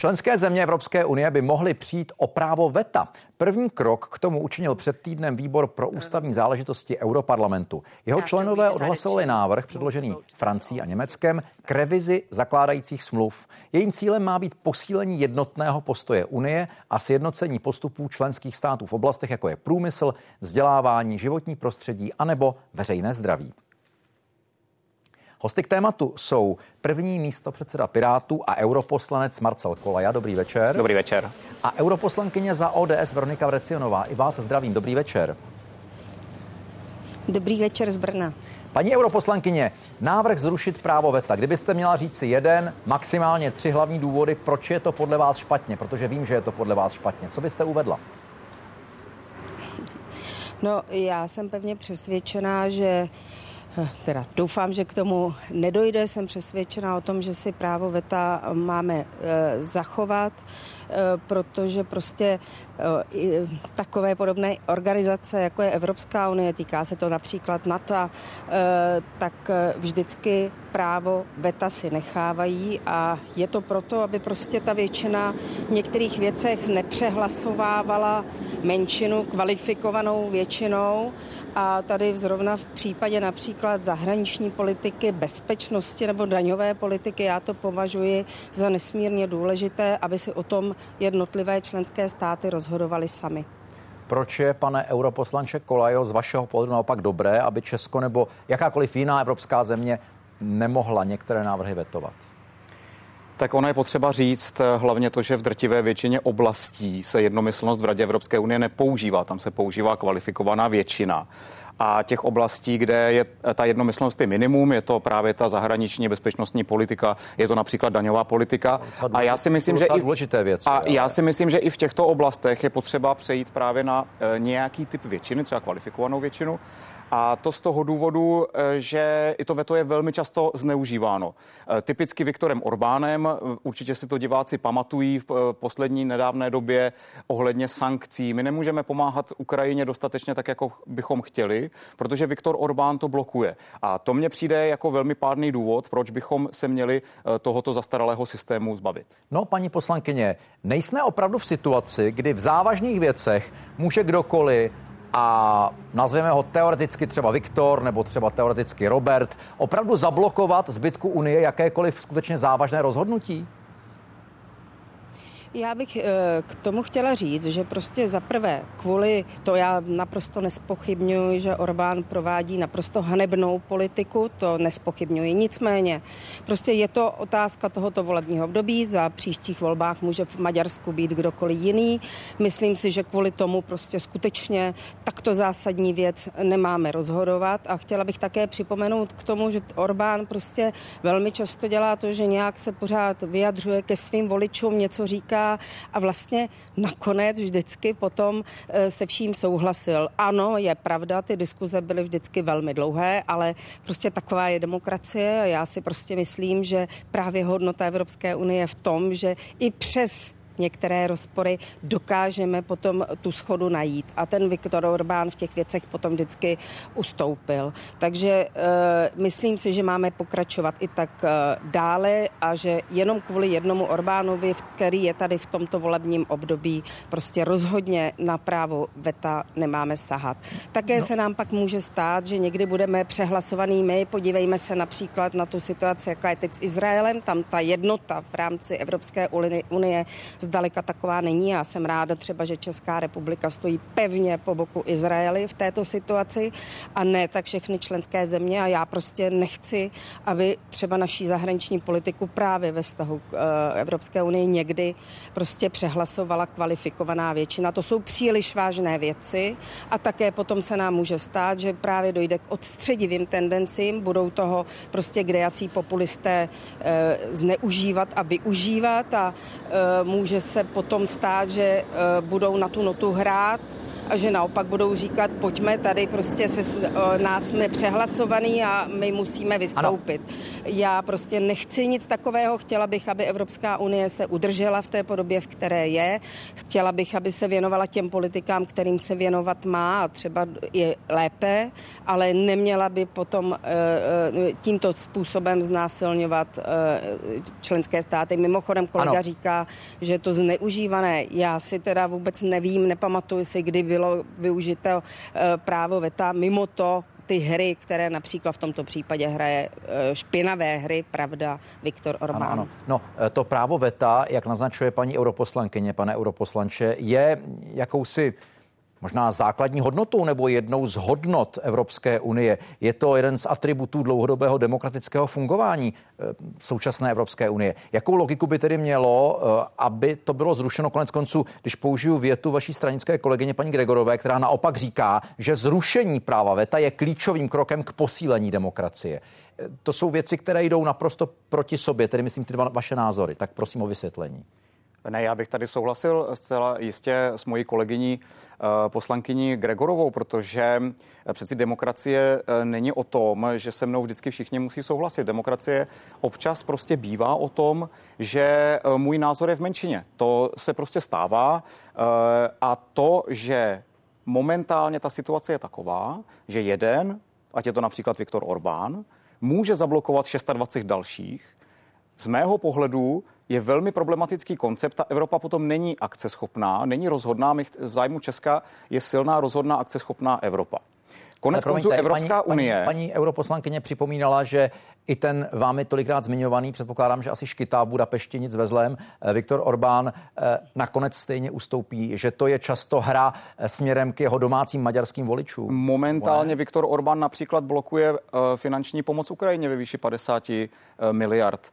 Členské země Evropské unie by mohly přijít o právo veta. První krok k tomu učinil před týdnem výbor pro ústavní záležitosti Europarlamentu. Jeho členové odhlasovali návrh předložený Francií a Německem k revizi zakládajících smluv. Jejím cílem má být posílení jednotného postoje Unie a sjednocení postupů členských států v oblastech, jako je průmysl, vzdělávání, životní prostředí anebo veřejné zdraví. Hosty k tématu jsou první místopředseda Pirátů a europoslanec Marcel Kolaja. Dobrý večer. Dobrý večer. A europoslankyně za ODS Veronika Vrecionová. I vás zdravím. Dobrý večer. Dobrý večer z Brna. Paní europoslankyně, návrh zrušit právo veta. Kdybyste měla říct si jeden, maximálně tři hlavní důvody, proč je to podle vás špatně, protože vím, že je to podle vás špatně. Co byste uvedla? No, já jsem pevně přesvědčená, že teda doufám, že k tomu nedojde. Jsem přesvědčena o tom, že si právo veta máme zachovat, protože prostě takové podobné organizace, jako je Evropská unie, týká se to například NATO, tak vždycky právo veta si nechávají a je to proto, aby prostě ta většina v některých věcech nepřehlasovávala menšinu kvalifikovanou většinou a tady zrovna v případě například zahraniční politiky, bezpečnosti nebo daňové politiky já to považuji za nesmírně důležité, aby si o tom jednotlivé členské státy rozhodovaly sami. Proč je, pane europoslanče Kolajo, z vašeho pohledu naopak dobré, aby Česko nebo jakákoliv jiná evropská země nemohla některé návrhy vetovat? Tak ono je potřeba říct hlavně to, že v drtivé většině oblastí se jednomyslnost v Radě Evropské unie nepoužívá. Tam se používá kvalifikovaná většina. A těch oblastí, kde je ta jednomyslnost je minimum, je to právě ta zahraniční bezpečnostní politika, je to například daňová politika. A já si myslím, že i v těchto oblastech je potřeba přejít právě na nějaký typ většiny, třeba kvalifikovanou většinu. A to z toho důvodu, že i to veto je velmi často zneužíváno. Typicky Viktorem Orbánem, určitě si to diváci pamatují v poslední nedávné době ohledně sankcí. My nemůžeme pomáhat Ukrajině dostatečně tak, jako bychom chtěli, protože Viktor Orbán to blokuje. A to mně přijde jako velmi pádný důvod, proč bychom se měli tohoto zastaralého systému zbavit. No, paní poslankyně, nejsme opravdu v situaci, kdy v závažných věcech může kdokoliv, a nazveme ho teoreticky třeba Viktor nebo třeba teoreticky Robert, opravdu zablokovat zbytku Unie jakékoliv skutečně závažné rozhodnutí? Já bych k tomu chtěla říct, že prostě za prvé kvůli to já naprosto nespochybňuji, že Orbán provádí naprosto hanebnou politiku, to nespochybňuji. Nicméně prostě je to otázka tohoto volebního období, za příštích volbách může v Maďarsku být kdokoliv jiný. Myslím si, že kvůli tomu prostě skutečně takto zásadní věc nemáme rozhodovat a chtěla bych také připomenout k tomu, že Orbán prostě velmi často dělá to, že nějak se pořád vyjadřuje ke svým voličům, něco říká a vlastně nakonec vždycky potom se vším souhlasil. Ano, je pravda, ty diskuze byly vždycky velmi dlouhé, ale prostě taková je demokracie a já si prostě myslím, že právě hodnota Evropské unie je v tom, že i přes některé rozpory dokážeme potom tu shodu najít. A ten Viktor Orbán v těch věcech potom vždycky ustoupil. Takže myslím si, že máme pokračovat i tak dále a že jenom kvůli jednomu Orbánovi, který je tady v tomto volebním období, prostě rozhodně na právo veta nemáme sahat. Také se nám pak může stát, že někdy budeme přehlasovaný my. Podívejme se například na tu situaci, jaká je teď s Izraelem. Tam ta jednota v rámci Evropské unie zdaleka taková není. Já jsem ráda třeba, že Česká republika stojí pevně po boku Izraeli v této situaci a ne tak všechny členské země a já prostě nechci, aby třeba naší zahraniční politiku právě ve vztahu k Evropské unii někdy prostě přehlasovala kvalifikovaná většina. To jsou příliš vážné věci a také potom se nám může stát, že právě dojde k odstředivým tendencím, budou toho prostě kdejací populisté zneužívat a využívat a může se potom stát, že budou na tu notu hrát a že naopak budou říkat, pojďme tady prostě nás nepřehlasovaný a my musíme vystoupit. Ano. Já prostě nechci nic takového, chtěla bych, aby Evropská unie se udržela v té podobě, v které je. Chtěla bych, aby se věnovala těm politikám, kterým se věnovat má a třeba i lépe, ale neměla by potom tímto způsobem znásilňovat členské státy. Mimochodem kolega ano. říká, že je to zneužívané. Já si teda vůbec nevím, nepamatuji si, kdy bylo využito právo veta mimo to, ty hry, které například v tomto případě hraje špinavé hry, pravda, Viktor Orbán. Ano, ano. No, to právo veta, jak naznačuje paní europoslankyně, pane europoslanče, je jakousi možná základní hodnotou nebo jednou z hodnot Evropské unie. Je to jeden z atributů dlouhodobého demokratického fungování současné Evropské unie. Jakou logiku by tedy mělo, aby to bylo zrušeno? Konec konců, když použiju větu vaší stranické kolegyně paní Gregorové, která naopak říká, že zrušení práva veta je klíčovým krokem k posílení demokracie. To jsou věci, které jdou naprosto proti sobě, tedy myslím ty dva vaše názory. Tak prosím o vysvětlení. Ne, já bych tady souhlasil zcela jistě s mojí kolegyní poslankyní Gregorovou, protože přeci demokracie není o tom, že se mnou vždycky všichni musí souhlasit. Demokracie občas prostě bývá o tom, že můj názor je v menšině. To se prostě stává a to, že momentálně ta situace je taková, že jeden, ať je to například Viktor Orbán, může zablokovat 26 dalších. Z mého pohledu je velmi problematický koncept. Ta Evropa potom není akceschopná, není rozhodná. V zájmu Česka je silná, rozhodná, akceschopná Evropa. Konec konců Evropská unie. Paní europoslankyně připomínala, že i ten vámi tolikrát zmiňovaný, předpokládám, že asi škytá v Budapešti nic ve zlém, Viktor Orbán nakonec stejně ustoupí, že to je často hra směrem k jeho domácím maďarským voličům. Momentálně Viktor Orbán například blokuje finanční pomoc Ukrajině ve výši 50 miliard.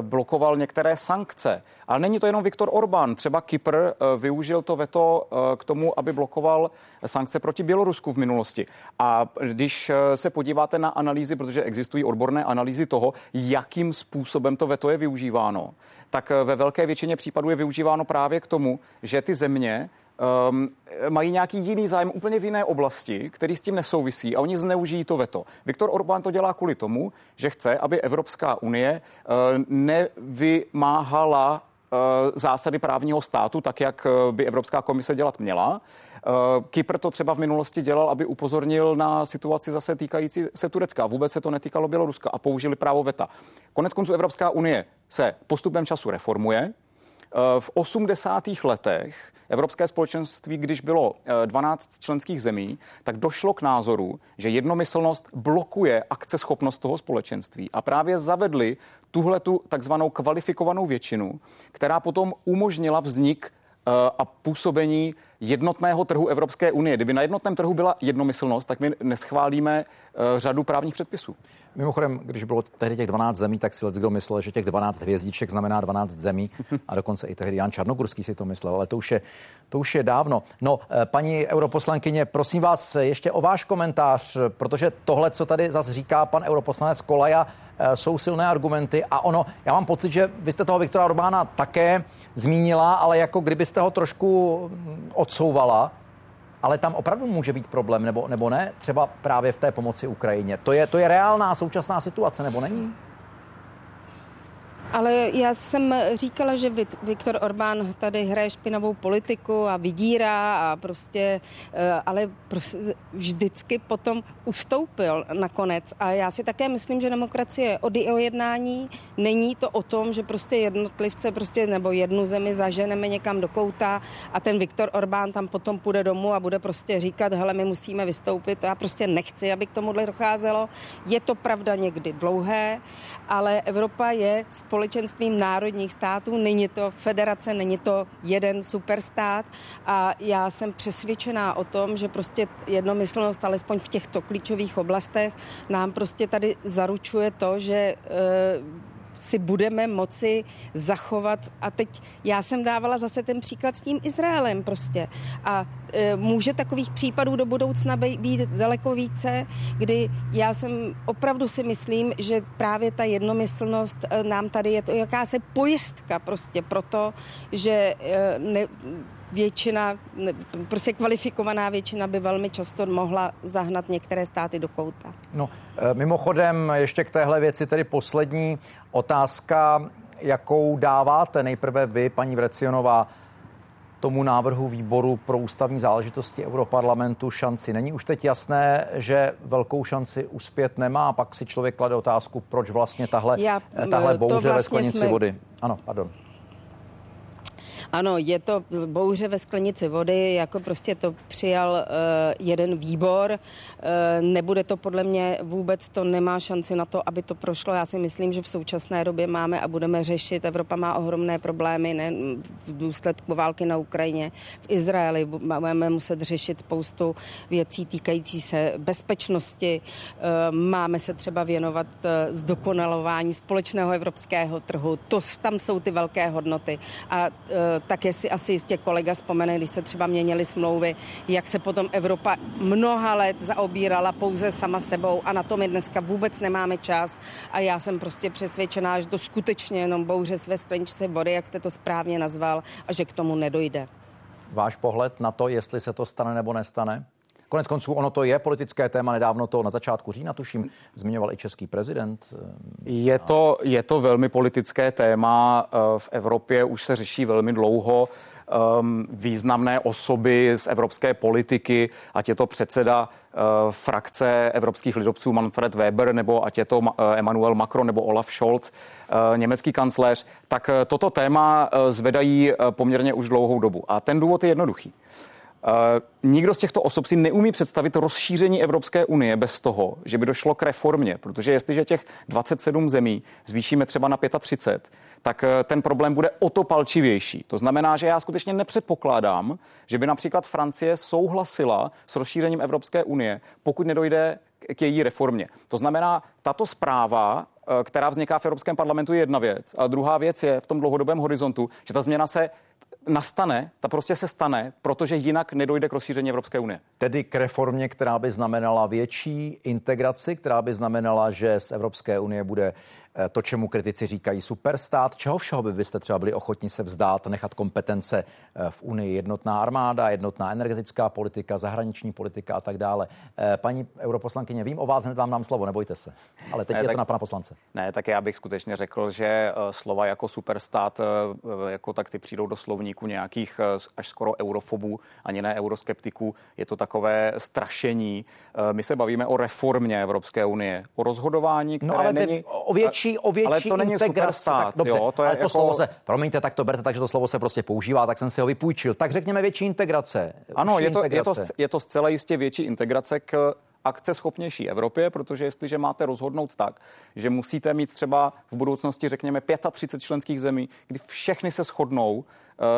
Blokoval některé sankce. Ale není to jenom Viktor Orbán. Třeba Kypr využil to veto k tomu, aby blokoval sankce proti Bělorusku v minulosti. A když se podíváte na analýzy, protože existují odborné analýzy toho, jakým způsobem to veto je využíváno, tak ve velké většině případů je využíváno právě k tomu, že ty země mají nějaký jiný zájem úplně v jiné oblasti, který s tím nesouvisí a oni zneužijí to veto. Viktor Orbán to dělá kvůli tomu, že chce, aby Evropská unie nevymáhala zásady právního státu, tak jak by Evropská komise dělat měla. Kypr to třeba v minulosti dělal, aby upozornil na situaci zase týkající se Turecka. Vůbec se to netýkalo Běloruska a použili právo veta. Koneckonců Evropská unie se postupem času reformuje. V 80. letech Evropské společenství, když bylo 12 členských zemí, tak došlo k názoru, že jednomyslnost blokuje akceschopnost toho společenství a právě zavedli tuhletu takzvanou kvalifikovanou většinu, která potom umožnila vznik a působení jednotného trhu Evropské unie. Kdyby na jednotném trhu byla jednomyslnost, tak my neschválíme řadu právních předpisů. Mimochodem, když bylo tehdy těch 12 zemí, tak si leckdo myslel, že těch 12 hvězdiček znamená 12 zemí a dokonce i tehdy Jan Čarnogurský si to myslel, ale to už je dávno. No, paní europoslankyně, prosím vás ještě o váš komentář, protože tohle, co tady zase říká pan europoslanec Kolaja, jsou silné argumenty a ono, já mám pocit, že vy jste toho Viktora Orbána také zmínila, ale jako kdybyste ho trošku odsouvala, ale tam opravdu může být problém, nebo ne? Třeba právě v té pomoci Ukrajině. To je reálná současná situace, nebo není? Ale já jsem říkala, že Viktor Orbán tady hraje špinavou politiku a vydírá a prostě, ale vždycky potom ustoupil nakonec. A já si také myslím, že demokracie je o jednání. Není to o tom, že prostě jednotlivce prostě nebo jednu zemi zaženeme někam do kouta a ten Viktor Orbán tam potom půjde domů a bude prostě říkat, hele, my musíme vystoupit. Já prostě nechci, aby k tomuhle docházelo. Je to pravda někdy dlouhé, ale Evropa je společenstvím národních států, není to federace, není to jeden superstát a já jsem přesvědčená o tom, že prostě jednomyslnost, alespoň v těchto klíčových oblastech, nám prostě tady zaručuje to, že si budeme moci zachovat a teď já jsem dávala zase ten příklad s tím Izraelem prostě a může takových případů do budoucna být daleko více, kdy já jsem opravdu si myslím, že právě ta jednomyslnost nám tady je to jakási pojistka prostě proto, že většina, prostě kvalifikovaná většina by velmi často mohla zahnat některé státy do kouta. No, mimochodem ještě k téhle věci tedy poslední otázka, jakou dáváte nejprve vy, paní Vrecionová, tomu návrhu výboru pro ústavní záležitosti Europarlamentu šanci. Není už teď jasné, že velkou šanci uspět nemá, a pak si člověk klade otázku, proč vlastně tahle bouře vlastně ve sklenici vody. Ano, pardon. Ano, je to bouře ve sklenici vody, jako prostě to přijal jeden výbor. Nebude to podle mě vůbec, to nemá šanci na to, aby to prošlo. Já si myslím, že v současné době máme a budeme řešit. Evropa má ohromné problémy, ne, v důsledku války na Ukrajině. V Izraeli budeme muset řešit spoustu věcí týkající se bezpečnosti. Máme se třeba věnovat zdokonalování společného evropského trhu. Tam jsou ty velké hodnoty. A také si asi jistě kolega vzpomene, když se třeba měnily smlouvy, jak se potom Evropa mnoha let zaobírala pouze sama sebou, a na to my dneska vůbec nemáme čas, a já jsem prostě přesvědčená, že to skutečně jenom bouře ve skleničce vody, jak jste to správně nazval, a že k tomu nedojde. Váš pohled na to, jestli se to stane nebo nestane? Konec konců ono to je politické téma, nedávno to na začátku října, tuším, zmiňoval i český prezident. Je to velmi politické téma, v Evropě už se řeší velmi dlouho. Významné osoby z evropské politiky, ať je to předseda frakce evropských lidovců Manfred Weber, nebo ať je to Emmanuel Macron nebo Olaf Scholz, německý kancléř, tak toto téma zvedají poměrně už dlouhou dobu. A ten důvod je jednoduchý. Nikdo z těchto osob si neumí představit rozšíření Evropské unie bez toho, že by došlo k reformě, protože jestliže těch 27 zemí zvýšíme třeba na 35, tak ten problém bude o to palčivější. To znamená, že já skutečně nepředpokládám, že by například Francie souhlasila s rozšířením Evropské unie, pokud nedojde k její reformě. To znamená, tato zpráva, která vzniká v Evropském parlamentu, je jedna věc. A druhá věc je v tom dlouhodobém horizontu, že ta změna se nastane, ta prostě se stane, protože jinak nedojde k rozšíření Evropské unie. Tedy k reformě, která by znamenala větší integraci, která by znamenala, že z Evropské unie bude to, čemu kritici říkají superstát. Čeho všeho by byste třeba byli ochotni se vzdát, nechat kompetence v unii, jednotná armáda, jednotná energetická politika, zahraniční politika a tak dále. Paní europoslankyně, vím o vás, hned vám dám slovo, nebojte se. Ale teď to na pana poslance. Ne, tak já bych skutečně řekl, že slova jako superstát, jako tak ty přijdou do slovníku nějakých až skoro eurofobů, ani ne euroskeptiků. Je to takové strašení. My se bavíme o reformě Evropské unie, o rozhodování, které není o větší integraci. Tak, dobře, jo, to je ale jako... to slovo se, promiňte, tak to berte, takže to slovo se prostě používá, tak jsem si ho vypůjčil. Tak řekněme větší integrace. Ano, je to zcela jistě větší integrace k akceschopnější Evropě, protože jestliže máte rozhodnout tak, že musíte mít třeba v budoucnosti, řekněme, 35 členských zemí, kdy všechny se shodnou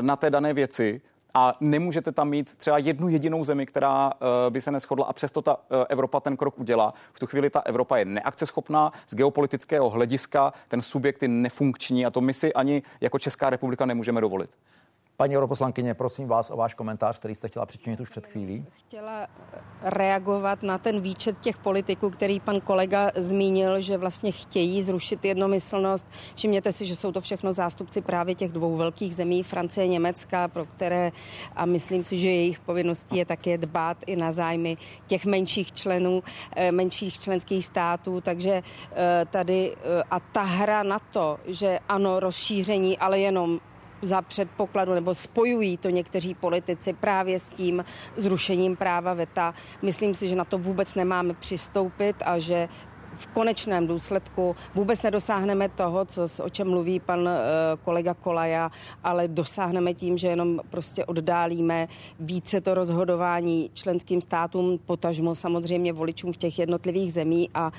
na té dané věci, a nemůžete tam mít třeba jednu jedinou zemi, která by se neshodla, a přesto ta Evropa ten krok udělá. V tu chvíli ta Evropa je neakceschopná, z geopolitického hlediska ten subjekt je nefunkční, a to my si ani jako Česká republika nemůžeme dovolit. Paní europoslankyně, prosím vás o váš komentář, který jste chtěla přičinit už před chvílí. Chtěla reagovat na ten výčet těch politiků, který pan kolega zmínil, že vlastně chtějí zrušit jednomyslnost. Všimněte si, že jsou to všechno zástupci právě těch dvou velkých zemí, Francie a Německa, pro které, a myslím si, že jejich povinností je také dbát i na zájmy těch menších členů, menších členských států. Takže tady a ta hra na to, že ano, rozšíření, ale jenom za předpokladu, nebo spojují to někteří politici právě s tím zrušením práva veta. Myslím si, že na to vůbec nemáme přistoupit a že v konečném důsledku vůbec nedosáhneme toho, o čem mluví pan kolega Kolaja, ale dosáhneme tím, že jenom prostě oddálíme více to rozhodování členským státům, potažmo samozřejmě voličům v těch jednotlivých zemí, a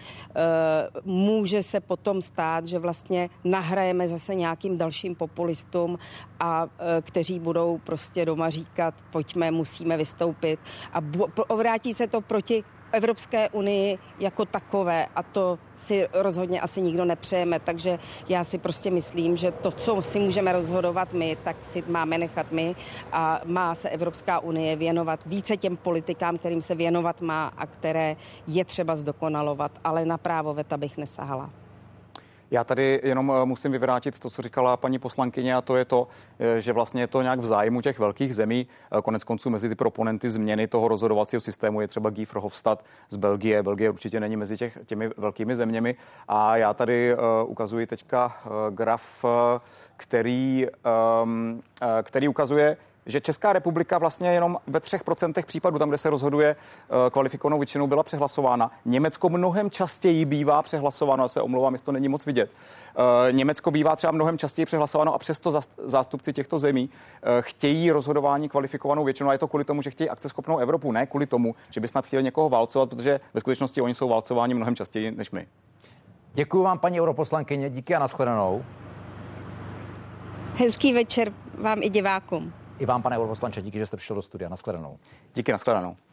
může se potom stát, že vlastně nahrajeme zase nějakým dalším populistům, a kteří budou prostě doma říkat, pojďme, musíme vystoupit, a obrátí se to proti Evropské unii jako takové, a to si rozhodně asi nikdo nepřejeme, takže já si prostě myslím, že to, co si můžeme rozhodovat my, tak si máme nechat my, a má se Evropská unie věnovat více těm politikám, kterým se věnovat má a které je třeba zdokonalovat, ale na právo veta bych nesahala. Já tady jenom musím vyvrátit to, co říkala paní poslankyně, a to je to, že vlastně je to nějak v zájmu těch velkých zemí. Konec konců mezi ty proponenty změny toho rozhodovacího systému je třeba Guy Verhofstadt z Belgie. Belgie určitě není mezi těmi velkými zeměmi. A já tady ukazuji teďka graf, který ukazuje, že Česká republika vlastně jenom ve 3% případů, tam, kde se rozhoduje kvalifikovanou většinou, byla přehlasována. Německo mnohem častěji bývá přehlasováno, já se omlouvám, jestli to není moc vidět. Německo bývá třeba mnohem častěji přehlasováno a přesto zástupci těchto zemí chtějí rozhodování kvalifikovanou většinou, a je to kvůli tomu, že chtějí akceschopnou Evropu, ne kvůli tomu, že by snad chtěli někoho válcovat, protože ve skutečnosti oni jsou válcováni mnohem častěji než my. Děkuji vám, paní europoslankyně, díky a nashledanou. Hezký večer vám i divákům. I vám, pane europoslanče, díky, že jste přišel do studia. Nashledanou. Díky, nashledanou.